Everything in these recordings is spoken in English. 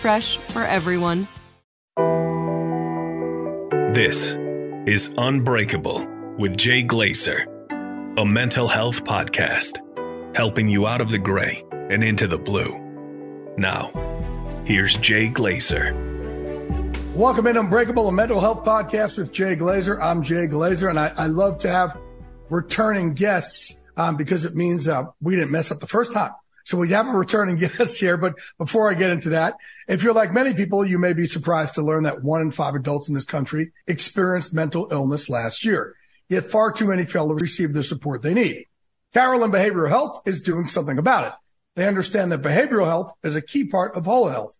fresh for everyone. This is Unbreakable with Jay Glazer, a mental health podcast helping you out of the gray and into the blue. Now, here's Jay Glazer. Welcome in Unbreakable, a mental health podcast with Jay Glazer. I'm Jay Glazer, and I love to have returning guests because it means we didn't mess up the first time. So we have a returning guest here, but before I get into that, if you're like many people, you may be surprised to learn that 1 in 5 adults in this country experienced mental illness last year, yet far too many fail to receive the support they need. Carolyn Behavioral Health is doing something about it. They understand that behavioral health is a key part of whole health,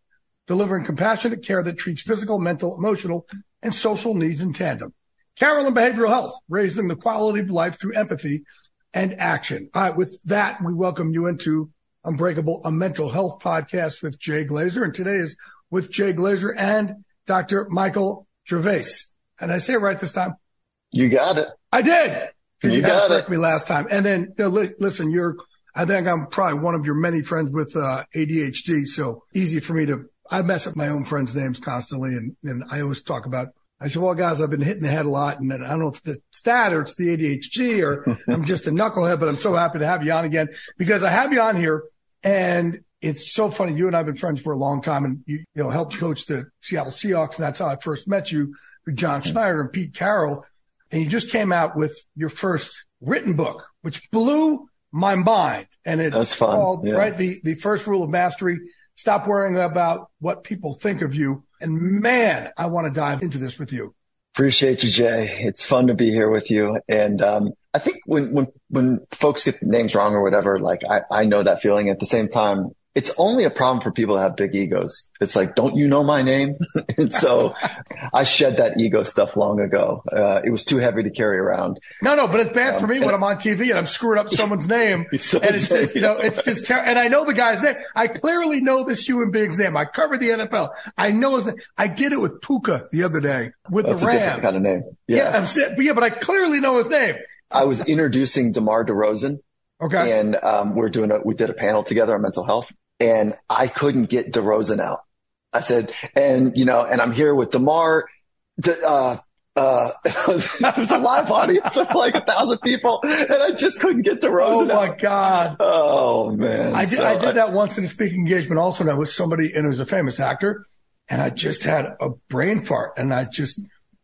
delivering compassionate care that treats physical, mental, emotional, and social needs in tandem. Carolyn Behavioral Health, raising the quality of life through empathy and action. All right, with that, we welcome you into Unbreakable, a mental health podcast with Jay Glazer. And today is with Jay Glazer and Dr. Michael Gervais. And I say it right this time? You got it. I did. You got it. Me last time. And then, you know, listen, I think I'm probably one of your many friends with ADHD. So easy for me I mess up my own friends' names constantly. And I always talk about, I said, well, guys, I've been hitting the head a lot. And I don't know if it's that or it's the ADHD or I'm just a knucklehead, but I'm so happy to have you on again because I have you on here. And it's so funny. You and I have been friends for a long time, and you helped coach the Seattle Seahawks. And that's how I first met you, with John Schneider and Pete Carroll. And you just came out with your first written book, which blew my mind. And it's called, right, the First Rule of Mastery. Stop worrying about what people think of you. And man, I want to dive into this with you. Appreciate you, Jay. It's fun to be here with you. And, I think when folks get names wrong or whatever, like I know that feeling. At the same time, it's only a problem for people that have big egos. It's like, don't you know my name? And so I shed that ego stuff long ago. It was too heavy to carry around. No, but it's bad for me when I'm on TV and I'm screwing up someone's name. And it's just, it's just terrible. And I know the guy's name. I clearly know this human being's name. I covered the NFL. I know his name. I did it with Puka the other day with the Rams. That's a different kind of name. Yeah, but I clearly know his name. I was introducing DeMar DeRozan. Okay. And we did a panel together on mental health, and I couldn't get DeRozan out. I said, and I'm here with DeMar. It was a live audience of like 1,000 people, and I just couldn't get DeRozan out. Oh my God. Oh man. I did that once in a speaking engagement also, and I was somebody, and it was a famous actor, and I just had a brain fart, and I just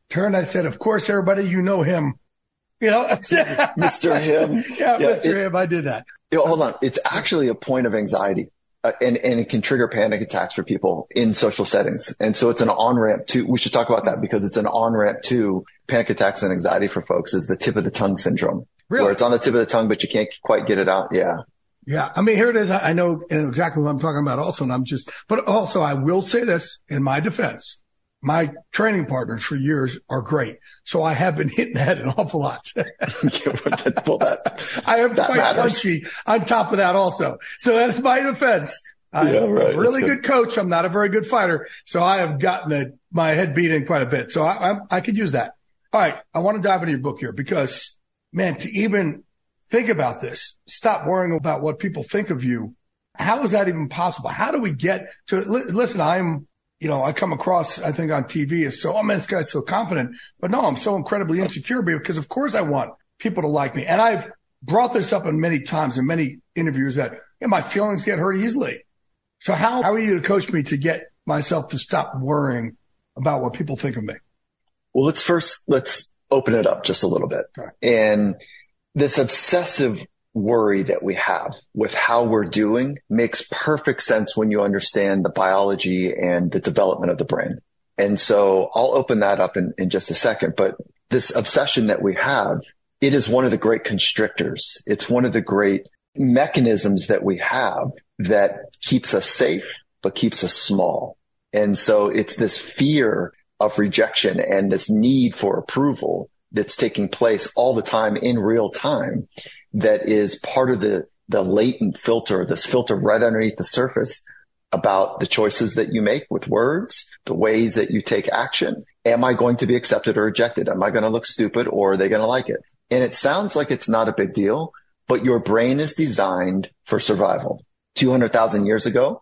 turned, I said, of course, everybody, you know him. Mr. Him. Yeah, Mr. Him. I did that. Hold on. It's actually a point of anxiety. and it can trigger panic attacks for people in social settings. And so it's an on-ramp to, we should talk about that because it's an on-ramp to panic attacks and anxiety for folks is the tip of the tongue syndrome. Really? Where it's on the tip of the tongue, but you can't quite get it out. Yeah. Yeah. I mean, here it is. I know exactly what I'm talking about also. And I'm just, but also I will say this in my defense. My training partners for years are great. So I have been hitting that an awful lot. I am that quite punchy on top of that also. So that's my defense. I'm a really good coach. I'm not a very good fighter. So I have gotten my head beat in quite a bit. So I could use that. All right. I want to dive into your book here because, man, to even think about this, stop worrying about what people think of you. How is that even possible? How do we get to, listen, I come across, I think on TV is so, oh man, this guy's so confident, but no, I'm so incredibly insecure because of course I want people to like me. And I've brought this up in many times in many interviews that my feelings get hurt easily. So how are you to coach me to get myself to stop worrying about what people think of me? Well, let's open it up just a little bit. Okay. And this obsessive worry that we have with how we're doing makes perfect sense when you understand the biology and the development of the brain. And so I'll open that up in just a second, but this obsession that we have, it is one of the great constrictors. It's one of the great mechanisms that we have that keeps us safe, but keeps us small. And so it's this fear of rejection and this need for approval that's taking place all the time in real time. That is part of the latent filter, this filter right underneath the surface about the choices that you make with words, the ways that you take action. Am I going to be accepted or rejected? Am I going to look stupid or are they going to like it? And it sounds like it's not a big deal, but your brain is designed for survival. 200,000 years ago,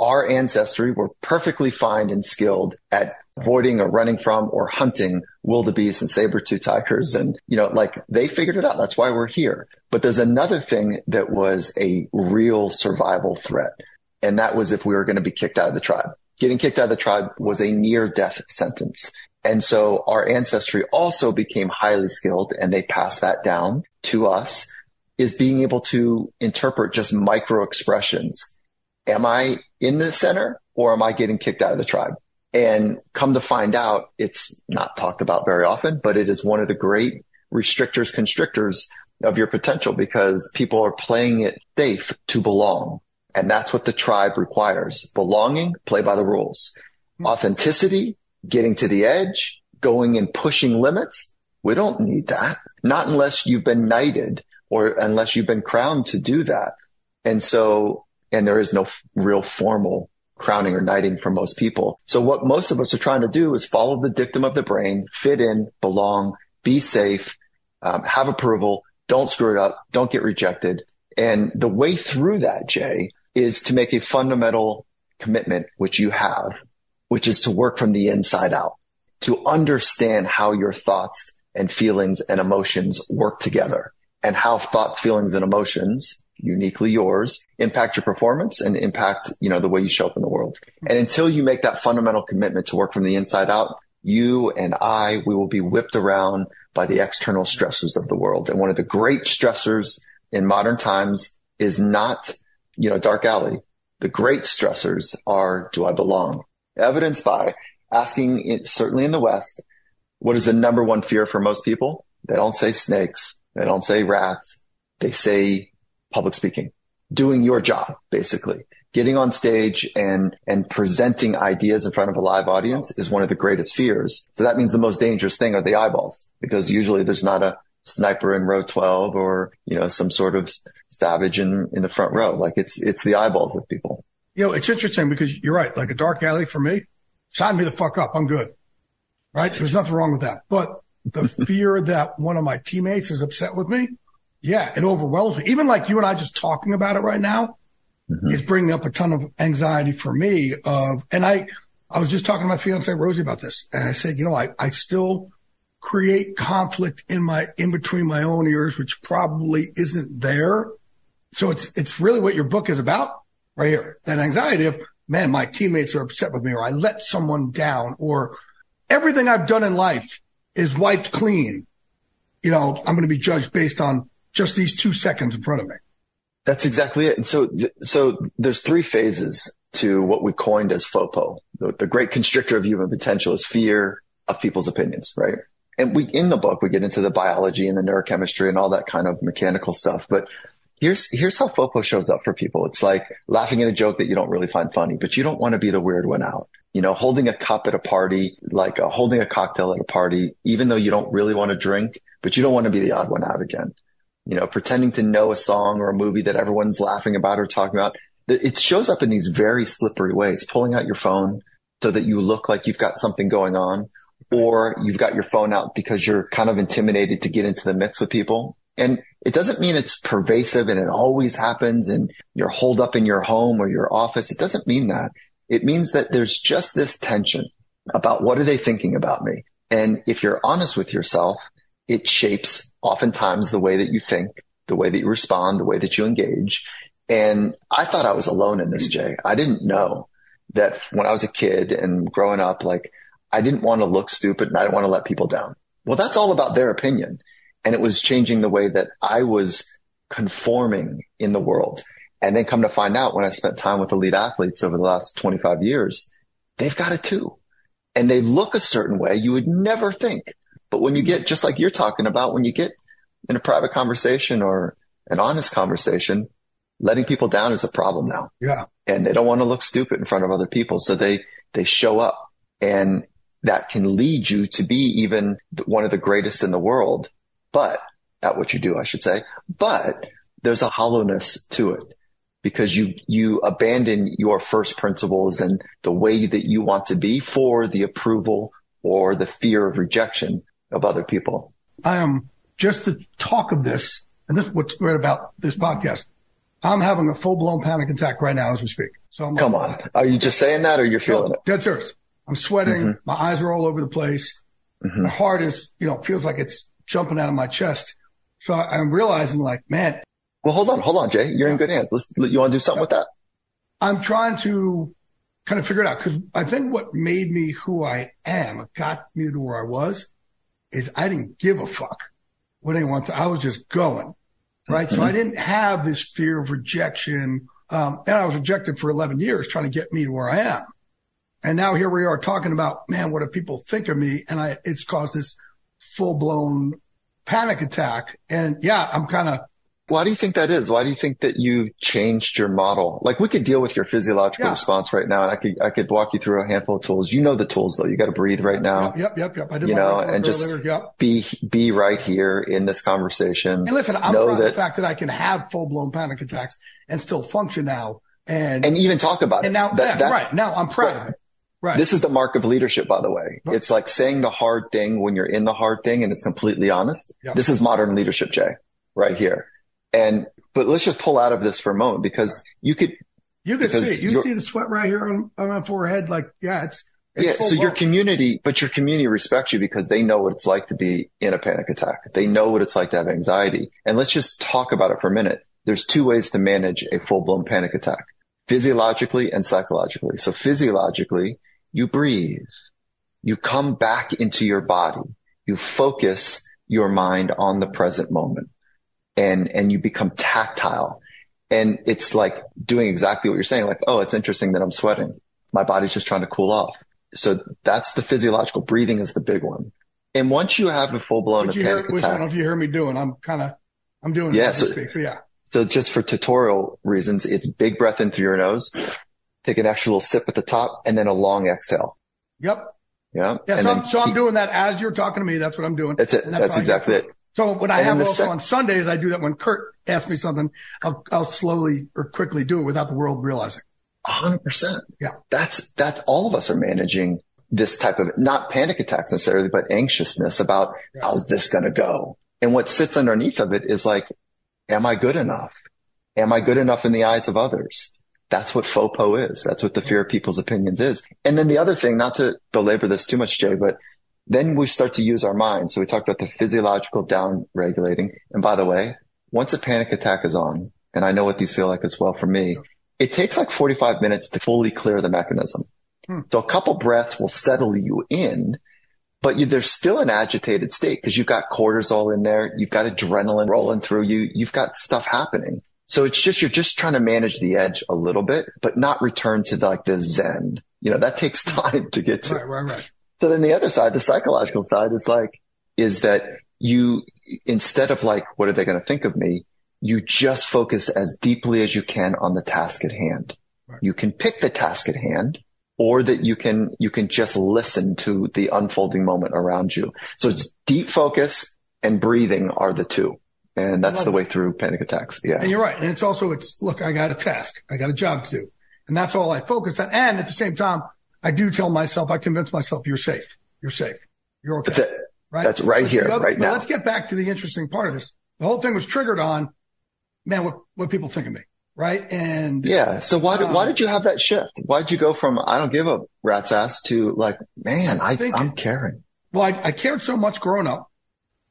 our ancestry were perfectly fine and skilled at avoiding or running from or hunting wildebeest and saber-tooth tigers. And, they figured it out. That's why we're here. But there's another thing that was a real survival threat. And that was if we were going to be kicked out of the tribe. Getting kicked out of the tribe was a near-death sentence. And so our ancestry also became highly skilled, and they passed that down to us, is being able to interpret just micro expressions. Am I in the center or am I getting kicked out of the tribe? And come to find out, it's not talked about very often, but it is one of the great restrictors, constrictors of your potential because people are playing it safe to belong. And that's what the tribe requires. Belonging, play by the rules. Authenticity, getting to the edge, going and pushing limits. We don't need that. Not unless you've been knighted or unless you've been crowned to do that. And there is no real formal crowning or knighting for most people. So what most of us are trying to do is follow the dictum of the brain, fit in, belong, be safe, have approval, don't screw it up, don't get rejected. And the way through that, Jay, is to make a fundamental commitment, which you have, which is to work from the inside out, to understand how your thoughts and feelings and emotions work together and how thoughts, feelings, and emotions uniquely yours, impact your performance and impact, the way you show up in the world. And until you make that fundamental commitment to work from the inside out, you and I, we will be whipped around by the external stressors of the world. And one of the great stressors in modern times is not, dark alley. The great stressors are, do I belong? Evidenced by asking, certainly in the West, what is the number one fear for most people? They don't say snakes. They don't say rats. They say public speaking, doing your job, basically. Getting on stage and presenting ideas in front of a live audience is one of the greatest fears. So that means the most dangerous thing are the eyeballs, because usually there's not a sniper in row 12 or, some sort of savage in the front row. Like it's the eyeballs of people. It's interesting because you're right. Like a dark alley for me, sign me the fuck up. I'm good. Right. There's nothing wrong with that. But the fear that one of my teammates is upset with me. Yeah, it overwhelms me. Even like you and I just talking about it right now is bringing up a ton of anxiety for me. And I was just talking to my fiance, Rosie, about this. And I said, I still create conflict in between my own ears, which probably isn't there. So it's really what your book is about right here. That anxiety of, man, my teammates are upset with me or I let someone down or everything I've done in life is wiped clean. I'm going to be judged based on just these 2 seconds in front of me. That's exactly it. And so there's three phases to what we coined as FOPO. The great constrictor of human potential is fear of people's opinions, right? And in the book, we get into the biology and the neurochemistry and all that kind of mechanical stuff. But here's how FOPO shows up for people. It's like laughing at a joke that you don't really find funny, but you don't want to be the weird one out. You know, holding a cup at a party, like holding a cocktail at a party, even though you don't really want to drink, but you don't want to be the odd one out again. You know, pretending to know a song or a movie that everyone's laughing about or talking about. It shows up in these very slippery ways, pulling out your phone so that you look like you've got something going on, or you've got your phone out because you're kind of intimidated to get into the mix with people. And it doesn't mean it's pervasive and it always happens and you're holed up in your home or your office. It doesn't mean that. It means that there's just this tension about what are they thinking about me? And if you're honest with yourself, it shapes oftentimes the way that you think, the way that you respond, the way that you engage. And I thought I was alone in this, Jay. I didn't know that when I was a kid and growing up, like I didn't want to look stupid and I didn't want to let people down. Well, that's all about their opinion. And it was changing the way that I was conforming in the world. And then come to find out when I spent time with elite athletes over the last 25 years, they've got it too. And they look a certain way you would never think. But when you get, just like you're talking about, when you get in a private conversation or an honest conversation, letting people down is a problem now. Yeah. And they don't want to look stupid in front of other people. So they show up, and that can lead you to be even one of the greatest in the world, but at what you do, I should say, but there's a hollowness to it because you abandon your first principles and the way that you want to be for the approval or the fear of rejection of other people. Just the talk of this, and this is what's great about this podcast. I'm having a full-blown panic attack right now as we speak. So I'm like, come on. Are you just saying that or you're feeling it? Dead serious. I'm sweating. Mm-hmm. My eyes are all over the place. Mm-hmm. My heart is, feels like it's jumping out of my chest. So I'm realizing like, man. Well, hold on, Jay. You're in good hands. You want to do something with that? I'm trying to kind of figure it out because I think what made me who I am, got me to where I was, is I didn't give a fuck what anyone thought. I was just going. Right. Mm-hmm. So I didn't have this fear of rejection. And I was rejected for 11 years trying to get me to where I am. And now here we are talking about, man, what do people think of me? And it's caused this full blown panic attack. And yeah, I'm kind of. Why do you think that is? Why do you think that you changed your model? Like we could deal with your physiological response right now. And I could walk you through a handful of tools. You know, the tools though, you got to breathe right now. Yep. I did and just be right here in this conversation. And listen, I'm proud of the fact that I can have full blown panic attacks and still function now and even talk about it. And now now I'm proud of it. Right. This is the mark of leadership, by the way. Right. It's like saying the hard thing when you're in the hard thing and it's completely honest. Yep. This is modern leadership, Jay, right here. But let's just pull out of this for a moment because you could see it. You see the sweat right here on my forehead. Like, yeah, it's so your community respects you because they know what it's like to be in a panic attack. They know what it's like to have anxiety. And let's just talk about it for a minute. There's two ways to manage a full blown panic attack, physiologically and psychologically. So physiologically, you breathe, you come back into your body, you focus your mind on the present moment. And you become tactile. And it's like doing exactly what you're saying. Like, oh, it's interesting that I'm sweating. My body's just trying to cool off. So that's the physiological. Breathing is the big one. And once you have a full blown panic attack. Which I don't know if you hear me doing. I'm doing it. So just for tutorial reasons, it's big breath in through your nose. Take an extra little sip at the top and then a long exhale. Yep. Yeah. Yeah. I'm doing that as you're talking to me. That's what I'm doing. That's it. That's exactly it. So when I have also on Sundays, I do that when Kurt asks me something, I'll slowly or quickly do it without the world realizing. 100%. Yeah. That's all of us are managing this type of, not panic attacks necessarily, but anxiousness about how's this going to go? And what sits underneath of it is like, am I good enough? Am I good enough in the eyes of others? That's what FOPO is. That's what the fear of people's opinions is. And then the other thing, not to belabor this too much, Jay, but then we start to use our mind. So we talked about the physiological down regulating. And by the way, once a panic attack is on, and I know what these feel like as well for me, it takes like 45 minutes to fully clear the mechanism. So a couple breaths will settle you in, but there's still an agitated state because you've got cortisol in there. You've got adrenaline rolling through you. You've got stuff happening. So it's just, you're just trying to manage the edge a little bit, but not return to the zen. You know, that takes time to get to. Right. So then the other side, the psychological side is that you, instead of what are they going to think of me? You just focus as deeply as you can on the task at hand. Right. You can pick the task at hand, or that you can just listen to the unfolding moment around you. So it's deep focus and breathing are the two. And that's the way through panic attacks. Yeah. And you're right. And it's look, I got a task. I got a job to do. And that's all I focus on. And at the same time, I do tell myself, I convince myself, you're safe. You're safe. You're okay. That's it. Right? That's right here, right now. Let's get back to the interesting part of this. The whole thing was triggered on, man, what people think of me. Right. And yeah. So why did you have that shift? Why'd you go from, I don't give a rat's ass to man, I'm caring. Well, I cared so much growing up.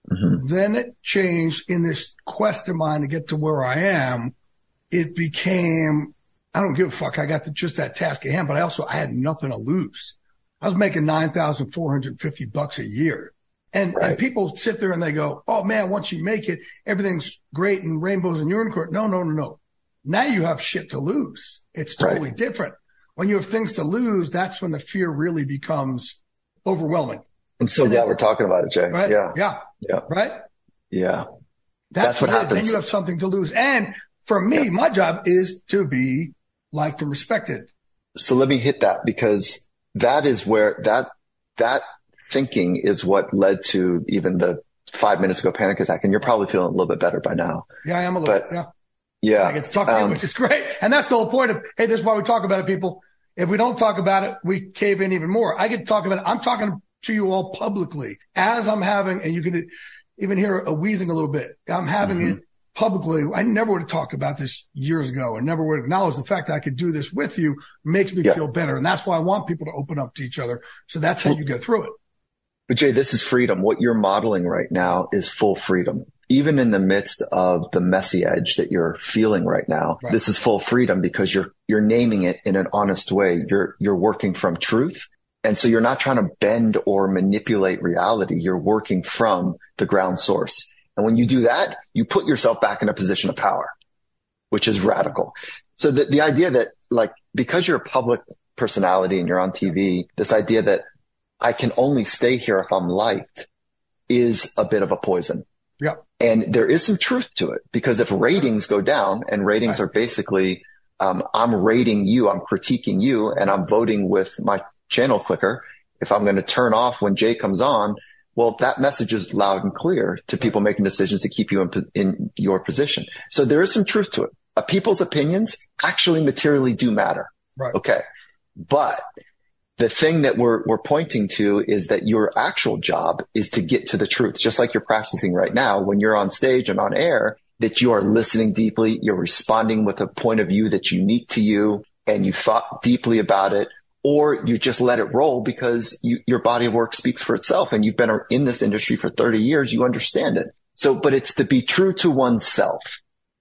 Mm-hmm. Then it changed in this quest of mine to get to where I am. It became, I don't give a fuck. I got just that task at hand, but I had nothing to lose. I was making $9,450 a year. And people sit there and they go, oh man, once you make it, everything's great and rainbows and unicorn. No. Now you have shit to lose. It's totally different. When you have things to lose, that's when the fear really becomes overwhelming. I'm so glad we're talking about it, Jay. Right? Yeah. Right? Yeah. That's what happens. Then you have something to lose. And for me, my job is to be liked and respected. So let me hit that, because that is where that thinking is what led to even the 5 minutes ago panic attack. And you're probably feeling a little bit better by now. Yeah, I am a little bit. Yeah. Yeah. I get to talk to you, which is great. And that's the whole point of, hey, this is why we talk about it, people. If we don't talk about it, we cave in even more. I get to talk about it. I'm talking to you all publicly as I'm having, and you can even hear a wheezing a little bit. I'm having it publicly. I never would have talked about this years ago and never would have acknowledged the fact that I could do this with you makes me feel better. And that's why I want people to open up to each other. So that's how you go through it. But Jay, this is freedom. What you're modeling right now is full freedom. Even in the midst of the messy edge that you're feeling right now, this is full freedom because you're naming it in an honest way. You're working from truth. And so you're not trying to bend or manipulate reality. You're working from the ground source. And when you do that, you put yourself back in a position of power, which is radical. So the idea that because you're a public personality and you're on TV, this idea that I can only stay here if I'm liked is a bit of a poison. Yeah. And there is some truth to it, because if ratings go down, and ratings are basically, I'm rating you, I'm critiquing you, and I'm voting with my channel clicker. If I'm going to turn off when Jay comes on, well, that message is loud and clear to people making decisions to keep you in your position. So there is some truth to it. People's opinions actually materially do matter. Right. Okay. But the thing that we're pointing to is that your actual job is to get to the truth, just like you're practicing right now when you're on stage and on air, that you are listening deeply, you're responding with a point of view that's unique to you, and you thought deeply about it, or you just let it roll because your body of work speaks for itself and you've been in this industry for 30 years, you understand it. So, but it's to be true to oneself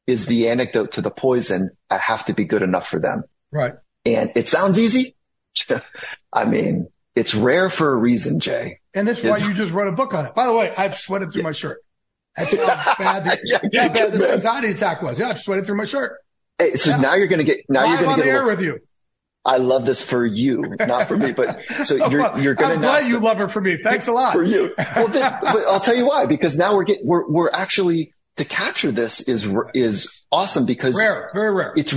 is the antidote to the poison. I have to be good enough for them. Right. And it sounds easy. I mean, it's rare for a reason, Jay. And that's why you just wrote a book on it. By the way, I've sweated through my shirt. That's how bad this anxiety attack was. Yeah, I've sweated through my shirt. Hey, so now you're going to get, now you're going to get. I'm on the air with you. I love this for you, not for me, but so you're going to. I'm glad you love it for me. Thanks a lot. For you. Well, but I'll tell you why, because now we're actually, to capture this is awesome, because rare, very rare. It's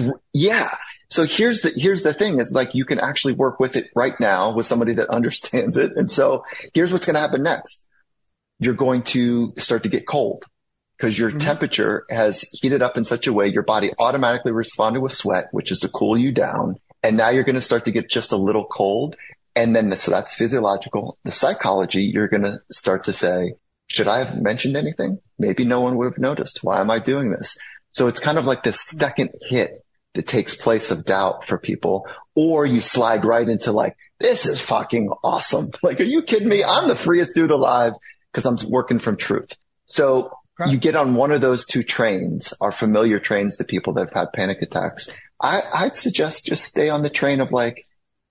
So here's the thing is you can actually work with it right now with somebody that understands it. And so here's what's going to happen next. You're going to start to get cold because your temperature has heated up in such a way your body automatically responded with sweat, which is to cool you down. And now you're going to start to get just a little cold. And then so that's physiological. The psychology, you're going to start to say, should I have mentioned anything? Maybe no one would have noticed. Why am I doing this? So it's kind of this second hit that takes place of doubt for people, or you slide right into this is fucking awesome. Are you kidding me? I'm the freest dude alive because I'm working from truth. So you get on one of those two trains, are familiar trains to people that have had panic attacks. I'd suggest just stay on the train of I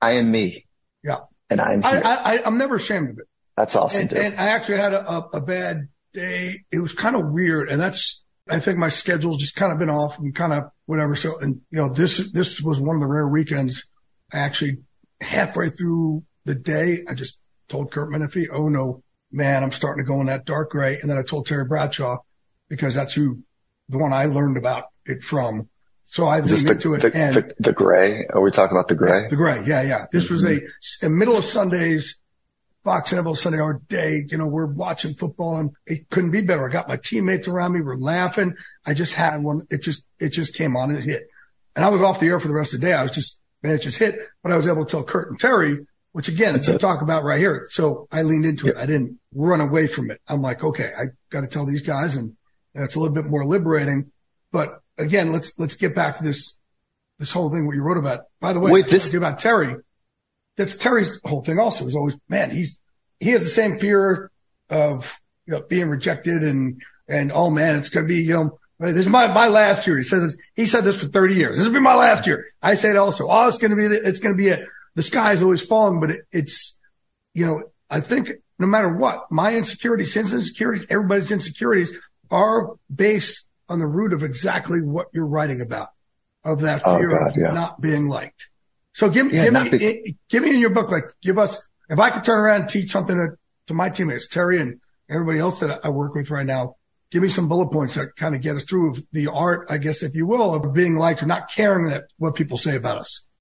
am me. Yeah. And I'm here. I'm never ashamed of it. That's awesome. And I actually had a bad day. It was kind of weird. And that's I think my schedule's just kind of been off and kind of whatever. So, and you know, this was one of the rare weekends. I actually halfway through the day, I just told Kurt Menefee, oh no, man, I'm starting to go in that dark gray. And then I told Terry Bradshaw, because that's the one I learned about it from. So I leaned into it. The gray? Are we talking about the gray? Yeah, the gray. Yeah. Yeah. This was a middle of Sunday's Fox NFL Sunday, our day. You know, we're watching football and it couldn't be better. I got my teammates around me. We're laughing. I just had one. It just came on and it hit. And I was off the air for the rest of the day. I was just, man, it just hit, but I was able to tell Kurt and Terry, which again, it's a talk about right here. So I leaned into it. I didn't run away from it. I'm like, okay, I got to tell these guys, and it's a little bit more liberating. But again, let's get back to this whole thing, what you wrote about. By the way, about Terry. That's Terry's whole thing also, is always, man, he has the same fear of, you know, being rejected and oh man, it's going to be, you know, this is my last year. He says this, he said this for 30 years. This will be my last year. I say it also. Oh, it's going to be it. The sky is always falling, but it's, you know, I think no matter what, my insecurities, his insecurities, everybody's insecurities are based on the root of exactly what you're writing about, of that fear of not being liked. So give me in your book, like, give us, if I could turn around and teach something to my teammates, Terry and everybody else that I work with right now, give me some bullet points that kind of get us through the art, I guess, if you will, of being liked or not caring that what people say about us.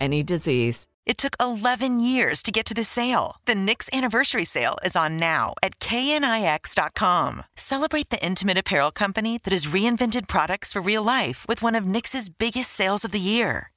any disease. It took 11 years to get to this sale. The Knix anniversary sale is on now at knix.com. Celebrate the intimate apparel company that has reinvented products for real life with one of Knix's biggest sales of the year.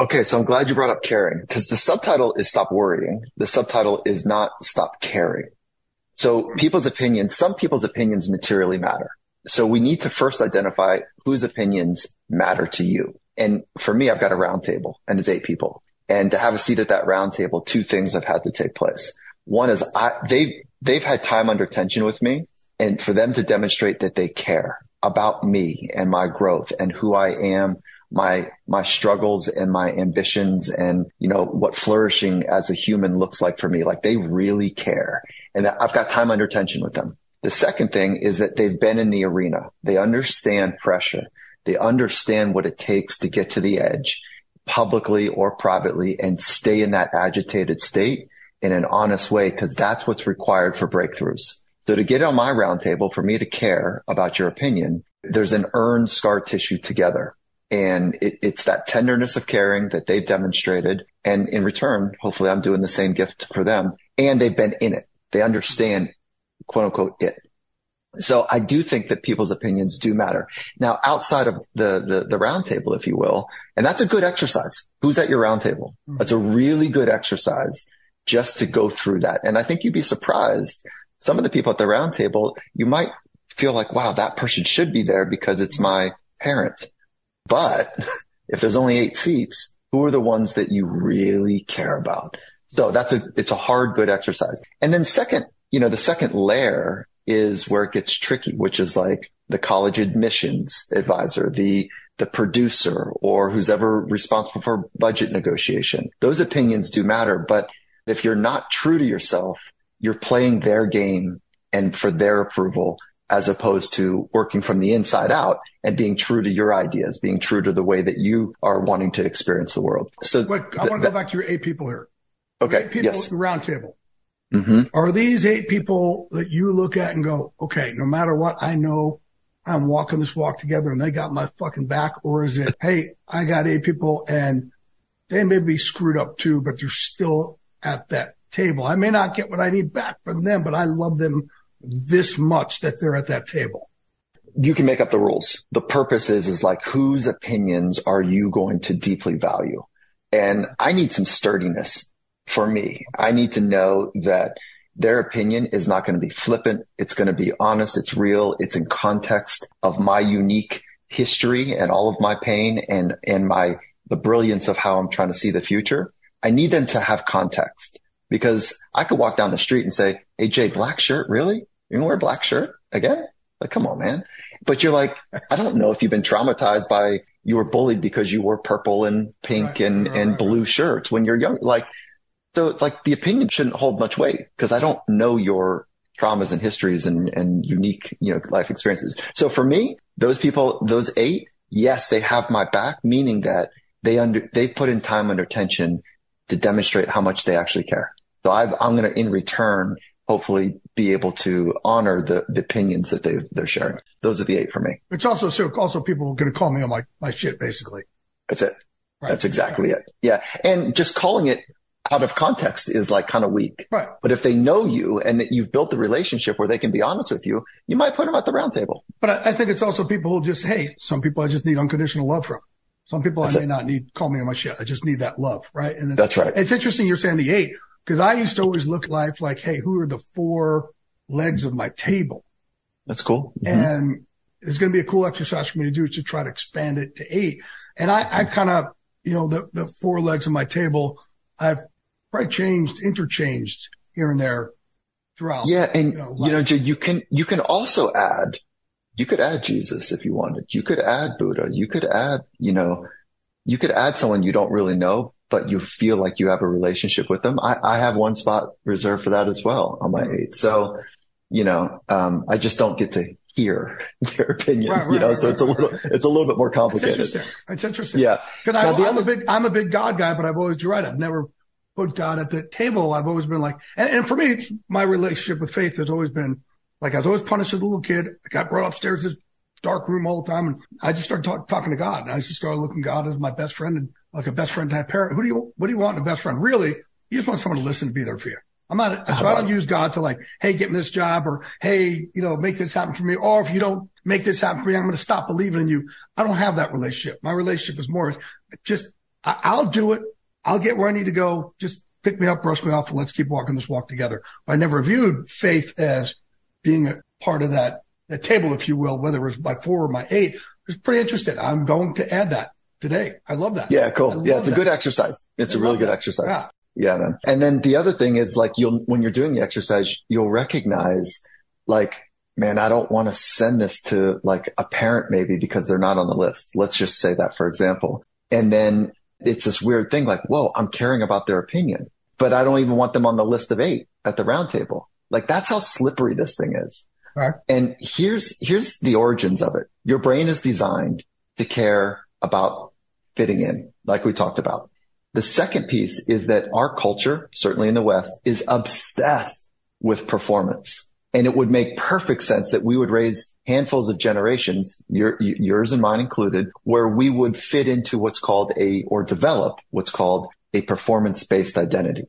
Okay, so I'm glad you brought up caring, because the subtitle is Stop Worrying. The subtitle is not Stop Caring. So some people's opinions materially matter. So we need to first identify whose opinions matter to you. And for me, I've got a round table, and it's 8 people. And to have a seat at that round table, 2 things have had to take place. One is they've had time under tension with me, and for them to demonstrate that they care about me and my growth and who I am, my struggles and my ambitions, and, you know, what flourishing as a human looks like for me. Like, they really care, and that I've got time under tension with them. The second thing is that they've been in the arena. They understand pressure. They understand what it takes to get to the edge, publicly or privately, and stay in that agitated state in an honest way, because that's what's required for breakthroughs. So to get on my roundtable, for me to care about your opinion, there's an earned scar tissue together. And it's that tenderness of caring that they've demonstrated. And in return, hopefully I'm doing the same gift for them. And they've been in it. They understand, quote unquote, it. So I do think that people's opinions do matter. Now, outside of the round table, if you will, and that's a good exercise. Who's at your round table? That's a really good exercise just to go through that. And I think you'd be surprised. Some of the people at the round table, you might feel like, wow, that person should be there because it's my parent. But if there's only 8 seats, who are the ones that you really care about? So it's a hard, good exercise. And then second, the second layer is where it gets tricky, which is like the college admissions advisor, the producer, or who's ever responsible for budget negotiation. Those opinions do matter. But if you're not true to yourself, you're playing their game and for their approval, as opposed to working from the inside out and being true to your ideas, being true to the way that you are wanting to experience the world. So wait, I want to go back to your 8 people here. Okay. 8 people, yes. At the round table. Mm-hmm. Are these 8 people that you look at and go, okay, no matter what, I know I'm walking this walk together and they got my fucking back? Or is it, hey, I got 8 people and they may be screwed up too, but they're still at that table. I may not get what I need back from them, but I love them this much that they're at that table. You can make up the rules. The purpose is like, whose opinions are you going to deeply value? And I need some sturdiness for me. I need to know that their opinion is not going to be flippant. It's going to be honest. It's real. It's in context of my unique history and all of my pain and the brilliance of how I'm trying to see the future. I need them to have context. Because I could walk down the street and say, hey, Jay, black shirt, really? You're going to wear a black shirt again? Like, come on, man. But you're like, I don't know if you've been traumatized by you were bullied because you wore purple and pink and blue shirts when you're young. So the opinion shouldn't hold much weight because I don't know your traumas and histories and unique, life experiences. So for me, those people, those 8, yes, they have my back, meaning that they put in time under tension to demonstrate how much they actually care. So I'm going to, in return, hopefully be able to honor the opinions that they're sharing. Those are the 8 for me. It's also people are going to call me on my shit, basically. That's it. Right. That's exactly it. Yeah. And just calling it out of context is like kind of weak. Right. But if they know you and that you've built the relationship where they can be honest with you, you might put them at the round table. But I think it's also people who just, hey, some people I just need unconditional love from. Some people I may not need, call me on my shit. I just need that love, right? And that's right. It's interesting you're saying the 8, because I used to always look at life like, hey, who are the 4 legs of my table? That's cool. Mm-hmm. And it's going to be a cool exercise for me to do to try to expand it to 8. And I kind of, the 4 legs of my table, I've probably interchanged here and there throughout. Yeah. And, Jay, you can also add. You could add Jesus if you wanted. You could add Buddha. You could add, you could add someone you don't really know, but you feel like you have a relationship with them. I have one spot reserved for that as well on my 8. So, I just don't get to hear their opinion, so it's a little bit more complicated. It's interesting. Yeah. Cause I'm a big God guy, but you're right. I've never put God at the table. I've always been like, and for me, it's my relationship with faith has always been, like, I was always punished as a little kid. I got brought upstairs to this dark room all the time. And I just started talking to God. And I just started looking at God as my best friend and like a best friend type parent. What do you want in a best friend? Really, you just want someone to listen and be there for you. I don't use God to like, hey, get me this job or, hey, make this happen for me. Or if you don't make this happen for me, I'm going to stop believing in you. I don't have that relationship. My relationship is more just, I'll do it. I'll get where I need to go. Just pick me up, brush me off, and let's keep walking this walk together. But I never viewed faith as being a part of that table, if you will, whether it was my 4 or my 8, is pretty interesting. I'm going to add that today. I love that. Yeah, cool. Yeah, it's a good exercise. It's a really good exercise. Yeah. Yeah, man. And then the other thing is like when you're doing the exercise, you'll recognize like, man, I don't want to send this to like a parent maybe because they're not on the list. Let's just say that, for example. And then it's this weird thing like, whoa, I'm caring about their opinion, but I don't even want them on the list of 8 at the round table. Like that's how slippery this thing is. Right. And here's the origins of it. Your brain is designed to care about fitting in, like we talked about. The second piece is that our culture, certainly in the West, is obsessed with performance. And it would make perfect sense that we would raise handfuls of generations, yours and mine included, where we would fit into what's called develop what's called a performance-based identity.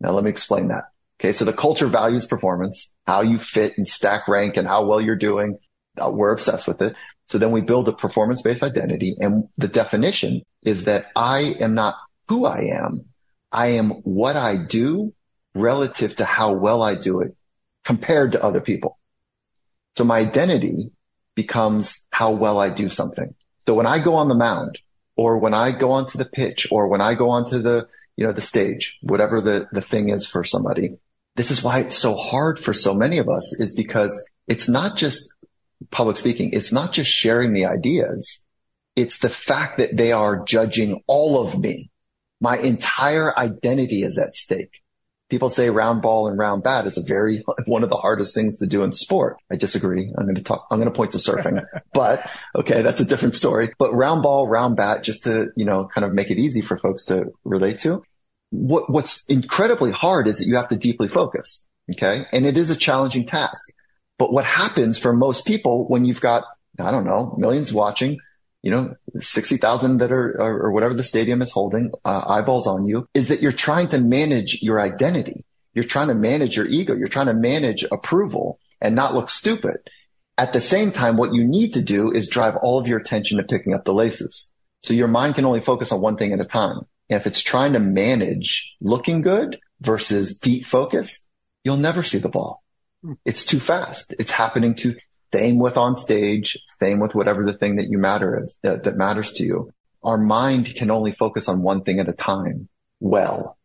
Now, let me explain that. Okay. So the culture values performance, how you fit and stack rank and how well you're doing. We're obsessed with it. So then we build a performance-based identity. And the definition is that I am not who I am. I am what I do relative to how well I do it compared to other people. So my identity becomes how well I do something. So when I go on the mound or when I go onto the pitch or when I go onto the stage, whatever the thing is for somebody, this is why it's so hard for so many of us, is because it's not just public speaking. It's not just sharing the ideas. It's the fact that they are judging all of me. My entire identity is at stake. People say round ball and round bat is one of the hardest things to do in sport. I disagree. I'm going to point to surfing, but okay, that's a different story. But round ball, round bat, just to, kind of make it easy for folks to relate to. What's incredibly hard is that you have to deeply focus. Okay. And it is a challenging task. But what happens for most people when you've got, I don't know, millions watching, 60,000 that are, or whatever the stadium is holding, eyeballs on you, is that you're trying to manage your identity. You're trying to manage your ego. You're trying to manage approval and not look stupid. At the same time, what you need to do is drive all of your attention to picking up the laces. So your mind can only focus on one thing at a time. And if it's trying to manage looking good versus deep focus, you'll never see the ball. It's too fast. It's happening too. Same with on stage, same with whatever the thing that you matter is, that matters to you. Our mind can only focus on one thing at a time. Well,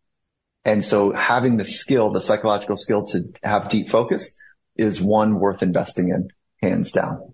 and so having the skill, the psychological skill to have deep focus is one worth investing in, hands down.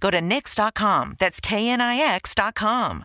Go to Knix.com. That's knix.com.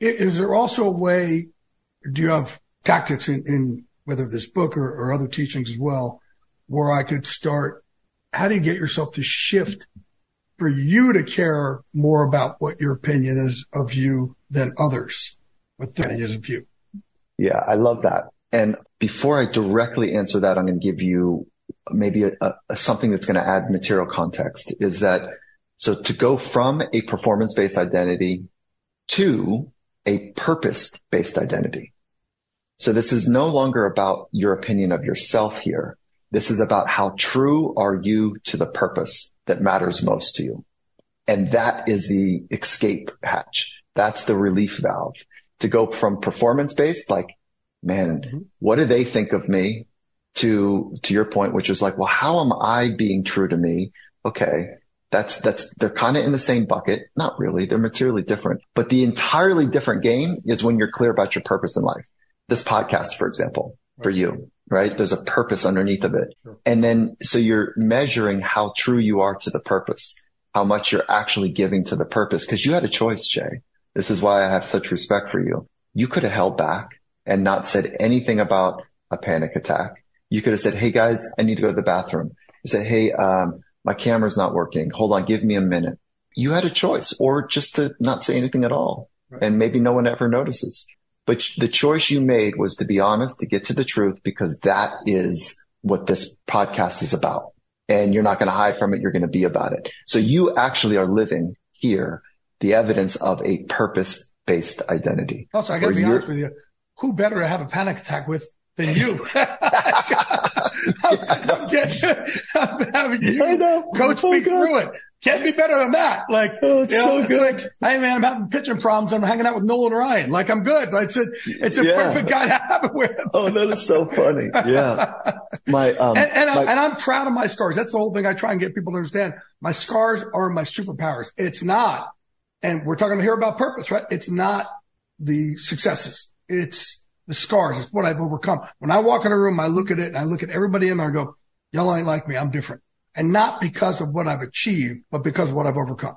Is there also a way, do you have tactics in whether this book or other teachings as well, where I could start, how do you get yourself to shift for you to care more about what your opinion is of you than others, what their opinion is of you? Yeah, I love that. And before I directly answer that, I'm going to give you maybe something that's going to add material context, is that So to go from a performance-based identity to a purpose-based identity. So this is no longer about your opinion of yourself here. This is about how true are you to the purpose that matters most to you. And that is the escape hatch. That's the relief valve to go from performance-based, like, man, what do they think of me, to your point, which is like, well, how am I being true to me? Okay. That's, they're kind of in the same bucket. Not really. They're materially different, but the entirely different game is when you're clear about your purpose in life. This podcast, for example, for you, right? There's a purpose underneath of it. Sure. And then, so you're measuring how true you are to the purpose, how much you're actually giving to the purpose. Cause you had a choice, Jay. This is why I have such respect for you. You could have held back and not said anything about a panic attack. You could have said, hey guys, I need to go to the bathroom. You said, hey, my camera's not working. Hold on. Give me a minute. You had a choice, or just to not say anything at all. Right. And maybe no one ever notices, but the choice you made was to be honest, to get to the truth, because that is what this podcast is about. And you're not going to hide from it. You're going to be about it. So you actually are living here the evidence of a purpose-based identity. Also, I got to be honest with you. Who better to have a panic attack with than you? I'm having you coach me through it. Can't be better than that. Like, it's so good. Like, hey man, I'm having pitching problems. I'm hanging out with Nolan Ryan. Like, I'm good. Like, it's a perfect guy to have it with. Oh, that is so funny. Yeah. I'm proud of my scars. That's the whole thing I try and get people to understand. My scars are my superpowers. It's not, and we're talking here about purpose, right? It's not the successes. It's the scars. It's what I've overcome. When I walk in a room, I look at it and I look at everybody in there and go, y'all ain't like me. I'm different. And not because of what I've achieved, but because of what I've overcome.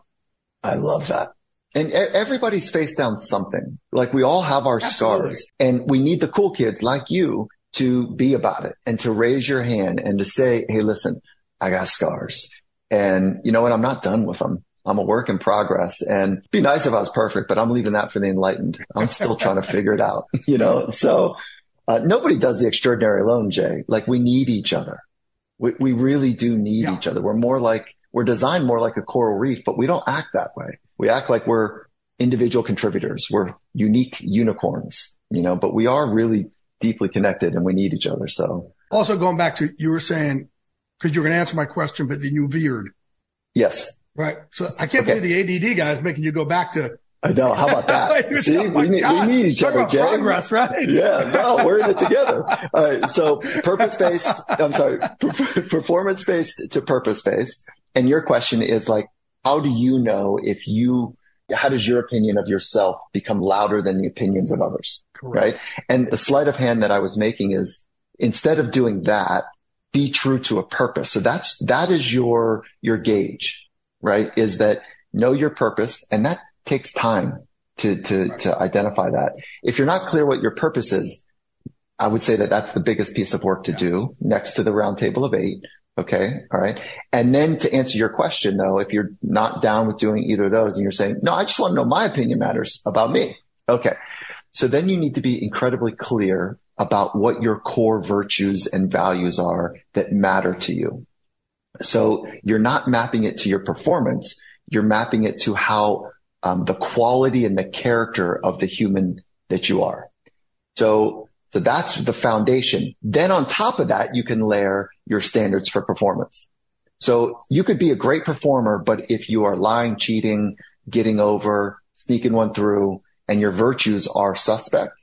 I love that. And everybody's faced down something. Like, we all have our scars, and we need the cool kids like you to be about it and to raise your hand and to say, hey, listen, I got scars, and you know what? I'm not done with them. I'm a work in progress, and it'd be nice if I was perfect, but I'm leaving that for the enlightened. I'm still trying to figure it out, you know? So nobody does the extraordinary alone, Jay. Like, we need each other. We really do need each other. We're designed more like a coral reef, but we don't act that way. We act like we're individual contributors. We're unique unicorns, you know, but we are really deeply connected and we need each other. So also going back to, you were saying, cause you were going to answer my question, but then you veered. Yes. Right. So I can't believe the ADD guy is making you go back to. I know. How about that? See, we need each other, Jay. Progress, right? Yeah. Well, we're in it together. All right. So performance-based to purpose-based. And your question is like, how does your opinion of yourself become louder than the opinions of others? Correct. Right. And the sleight of hand that I was making is, instead of doing that, be true to a purpose. So that is your gauge, right? Is that, know your purpose, and that takes time to identify that. If you're not clear what your purpose is, I would say that that's the biggest piece of work to do next to the round table of 8. Okay. All right. And then to answer your question though, if you're not down with doing either of those and you're saying, no, I just want to know my opinion matters about me. Okay. So then you need to be incredibly clear about what your core virtues and values are that matter to you. So you're not mapping it to your performance. You're mapping it to how the quality and the character of the human that you are. So that's the foundation. Then on top of that, you can layer your standards for performance. So you could be a great performer, but if you are lying, cheating, getting over, sneaking one through, and your virtues are suspect,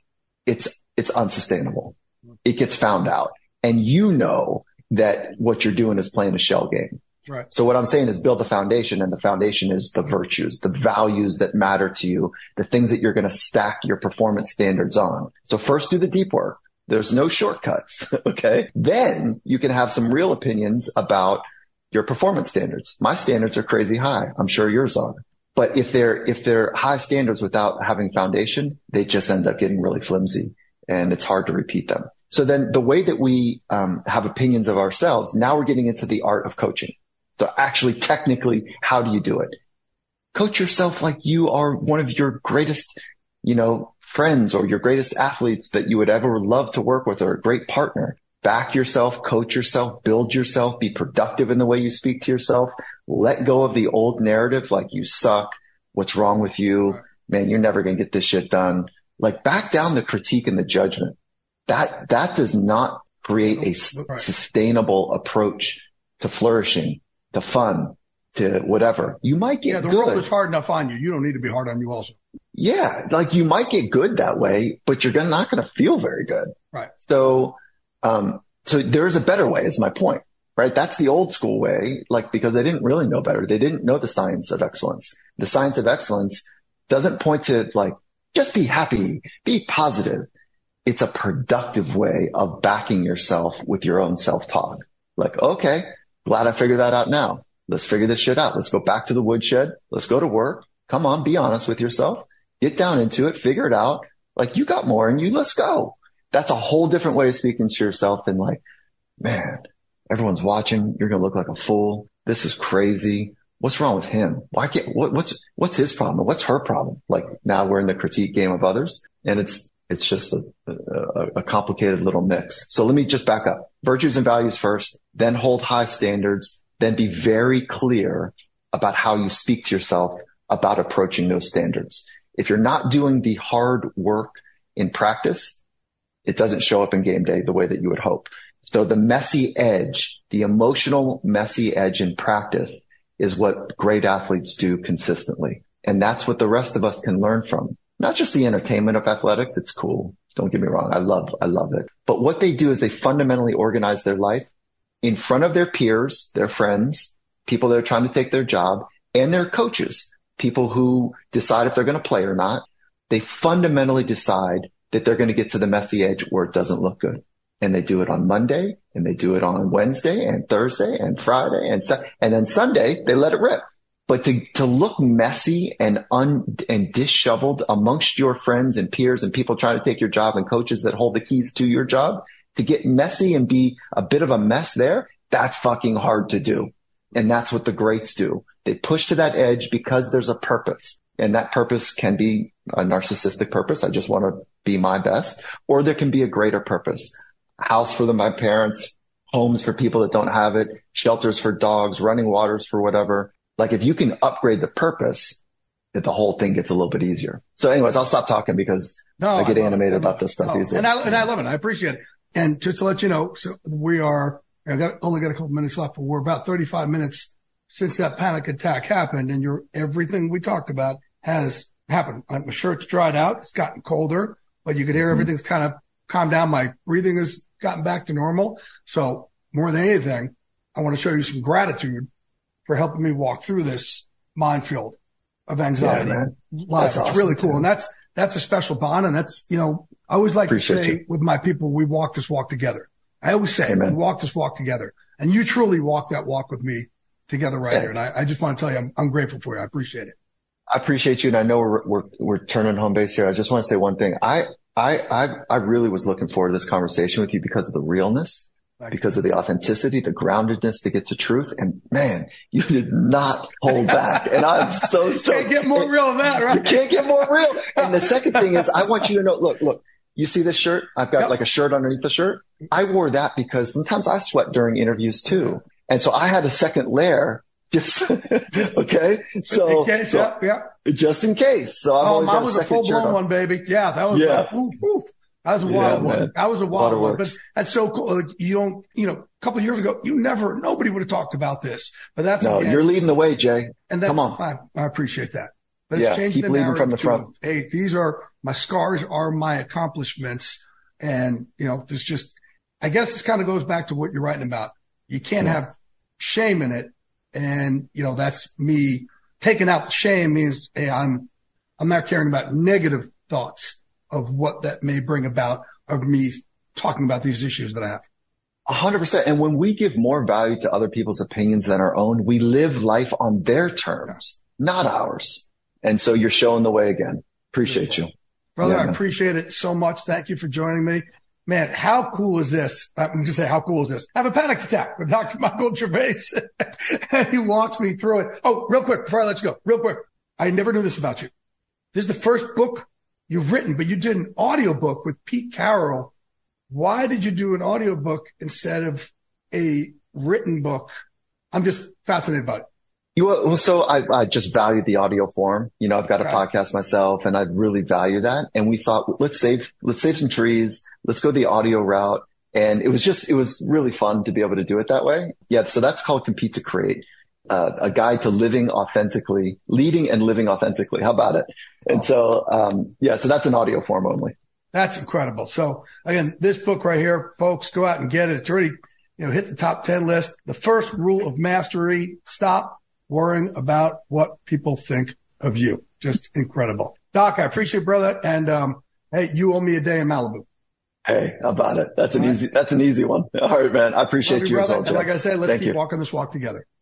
it's unsustainable. It gets found out. And you know that what you're doing is playing a shell game. Right. So what I'm saying is build the foundation, and the foundation is the virtues, the values that matter to you, the things that you're going to stack your performance standards on. So first do the deep work. There's no shortcuts. Okay. Then you can have some real opinions about your performance standards. My standards are crazy high. I'm sure yours are. But if they're high standards without having foundation, they just end up getting really flimsy and it's hard to repeat them. So then the way that we have opinions of ourselves, now we're getting into the art of coaching. So actually, technically, how do you do it? Coach yourself like you are one of your greatest, friends or your greatest athletes that you would ever love to work with, or a great partner. back yourself, coach yourself, build yourself, be productive in the way you speak to yourself. Let go of the old narrative like you suck. What's wrong with you? Man, you're never going to get this shit done. Like back down the critique and the judgment. That does not create a sustainable approach to flourishing, to fun, to whatever. You might get good. The world is hard enough on you. You don't need to be hard on you also. Yeah. Like you might get good that way, but you're not going to feel very good. Right. So there is a better way is my point, right? That's the old school way, like, because they didn't really know better. They didn't know the science of excellence. The science of excellence doesn't point to like, just be happy, be positive. It's a productive way of backing yourself with your own self-talk. Like, okay, glad I figured that out now. Let's figure this shit out. Let's go back to the woodshed. Let's go to work. Come on, be honest with yourself. Get down into it, figure it out. Like you got more in you, let's go. That's a whole different way of speaking to yourself than like, man, everyone's watching. You're going to look like a fool. This is crazy. What's wrong with him? What's his problem? What's her problem? Like now we're in the critique game of others and it's just a complicated little mix. So let me just back up. Virtues and values first, then hold high standards, then be very clear about how you speak to yourself about approaching those standards. If you're not doing the hard work in practice, it doesn't show up in game day the way that you would hope. So the messy edge, the emotional messy edge in practice is what great athletes do consistently. And that's what the rest of us can learn from. Not just the entertainment of athletics. It's cool. Don't get me wrong. I love it. But what they do is they fundamentally organize their life in front of their peers, their friends, people that are trying to take their job, and their coaches, people who decide if they're going to play or not. They fundamentally decide that they're going to get to the messy edge where it doesn't look good. And they do it on Monday, and they do it on Wednesday and Thursday and Friday and then Sunday, they let it rip. But to look messy and disheveled amongst your friends and peers and people trying to take your job and coaches that hold the keys to your job, to get messy and be a bit of a mess there, that's fucking hard to do. And that's what the greats do. They push to that edge because there's a purpose. And that purpose can be a narcissistic purpose. I just want to be my best. Or there can be a greater purpose. House for my parents, homes for people that don't have it, shelters for dogs, running waters for whatever. Like if you can upgrade the purpose, that the whole thing gets a little bit easier. So anyways, I'll stop talking because I get animated about this stuff easily. And I love it. I appreciate it. And just to let you know, so I only got a couple minutes left, but we're about 35 minutes since that panic attack happened and everything we talked about has happened. Like my shirt's dried out. It's gotten colder, but you could hear everything's kind of calmed down. My breathing has gotten back to normal. So more than anything, I want to show you some gratitude for helping me walk through this minefield of anxiety. Yeah, life. It's awesome, really cool. Too. And that's a special bond. And that's, I always like to say with my people, we walk this walk together. I always say, we walk this walk together. And you truly walk that walk with me together here. And I just want to tell you, I'm grateful for you. I appreciate it. I appreciate you. And I know we're turning home base here. I just want to say one thing. I really was looking forward to this conversation with you because of the realness, because of the authenticity, the groundedness to get to truth. And man, you did not hold back. And I'm so. Can't get more real than that, right? You can't get more real. And the second thing is I want you to know, look, you see this shirt? I've got like a shirt underneath the shirt. I wore that because sometimes I sweat during interviews too. And so I had a second layer. Just okay. So, in case, just in case. So mine was a full blown one, baby. Yeah, that was that was a wild one. That was a wild one. But that's so cool. Like, you don't, a couple of years ago, nobody would have talked about this. But you're leading the way, Jay. And that's, come on, I appreciate that. But it's changing the narrative from the front. Hey, these are my scars, are my accomplishments, and there's just, I guess this kind of goes back to what you're writing about. You can't have shame in it. And, that's me taking out the shame means, hey, I'm not caring about negative thoughts of what that may bring about of me talking about these issues that I have. 100%. And when we give more value to other people's opinions than our own, we live life on their terms, not ours. And so you're showing the way again. Appreciate you. Brother, I appreciate it so much. Thank you for joining me. Man, how cool is this? I'm just saying, how cool is this? I have a panic attack with Dr. Michael Gervais. And he walks me through it. Oh, real quick, before I let you go, I never knew this about you. This is the first book you've written, but you did an audio book with Pete Carroll why did you do an audiobook instead of a written book? I'm just fascinated by it. Well, so I just value the audio form. You know, I've got a podcast myself and I really value that. And we thought, let's save some trees. Let's go the audio route. And it was really fun to be able to do it that way. Yeah. So that's called Compete to Create, a guide to leading and living authentically. How about it? And so, so that's an audio form only. That's incredible. So again, this book right here, folks, go out and get it. It's already, hit the top 10 list. The First Rule of Mastery. Stop worrying about what people think of you. Just incredible. Doc, I appreciate it, brother. And, hey, you owe me a day in Malibu. Hey, how about it? That's an easy one. All right, man. I appreciate you, brother. As well, Jeff. And like I said, let's keep walking this walk together.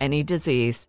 any disease.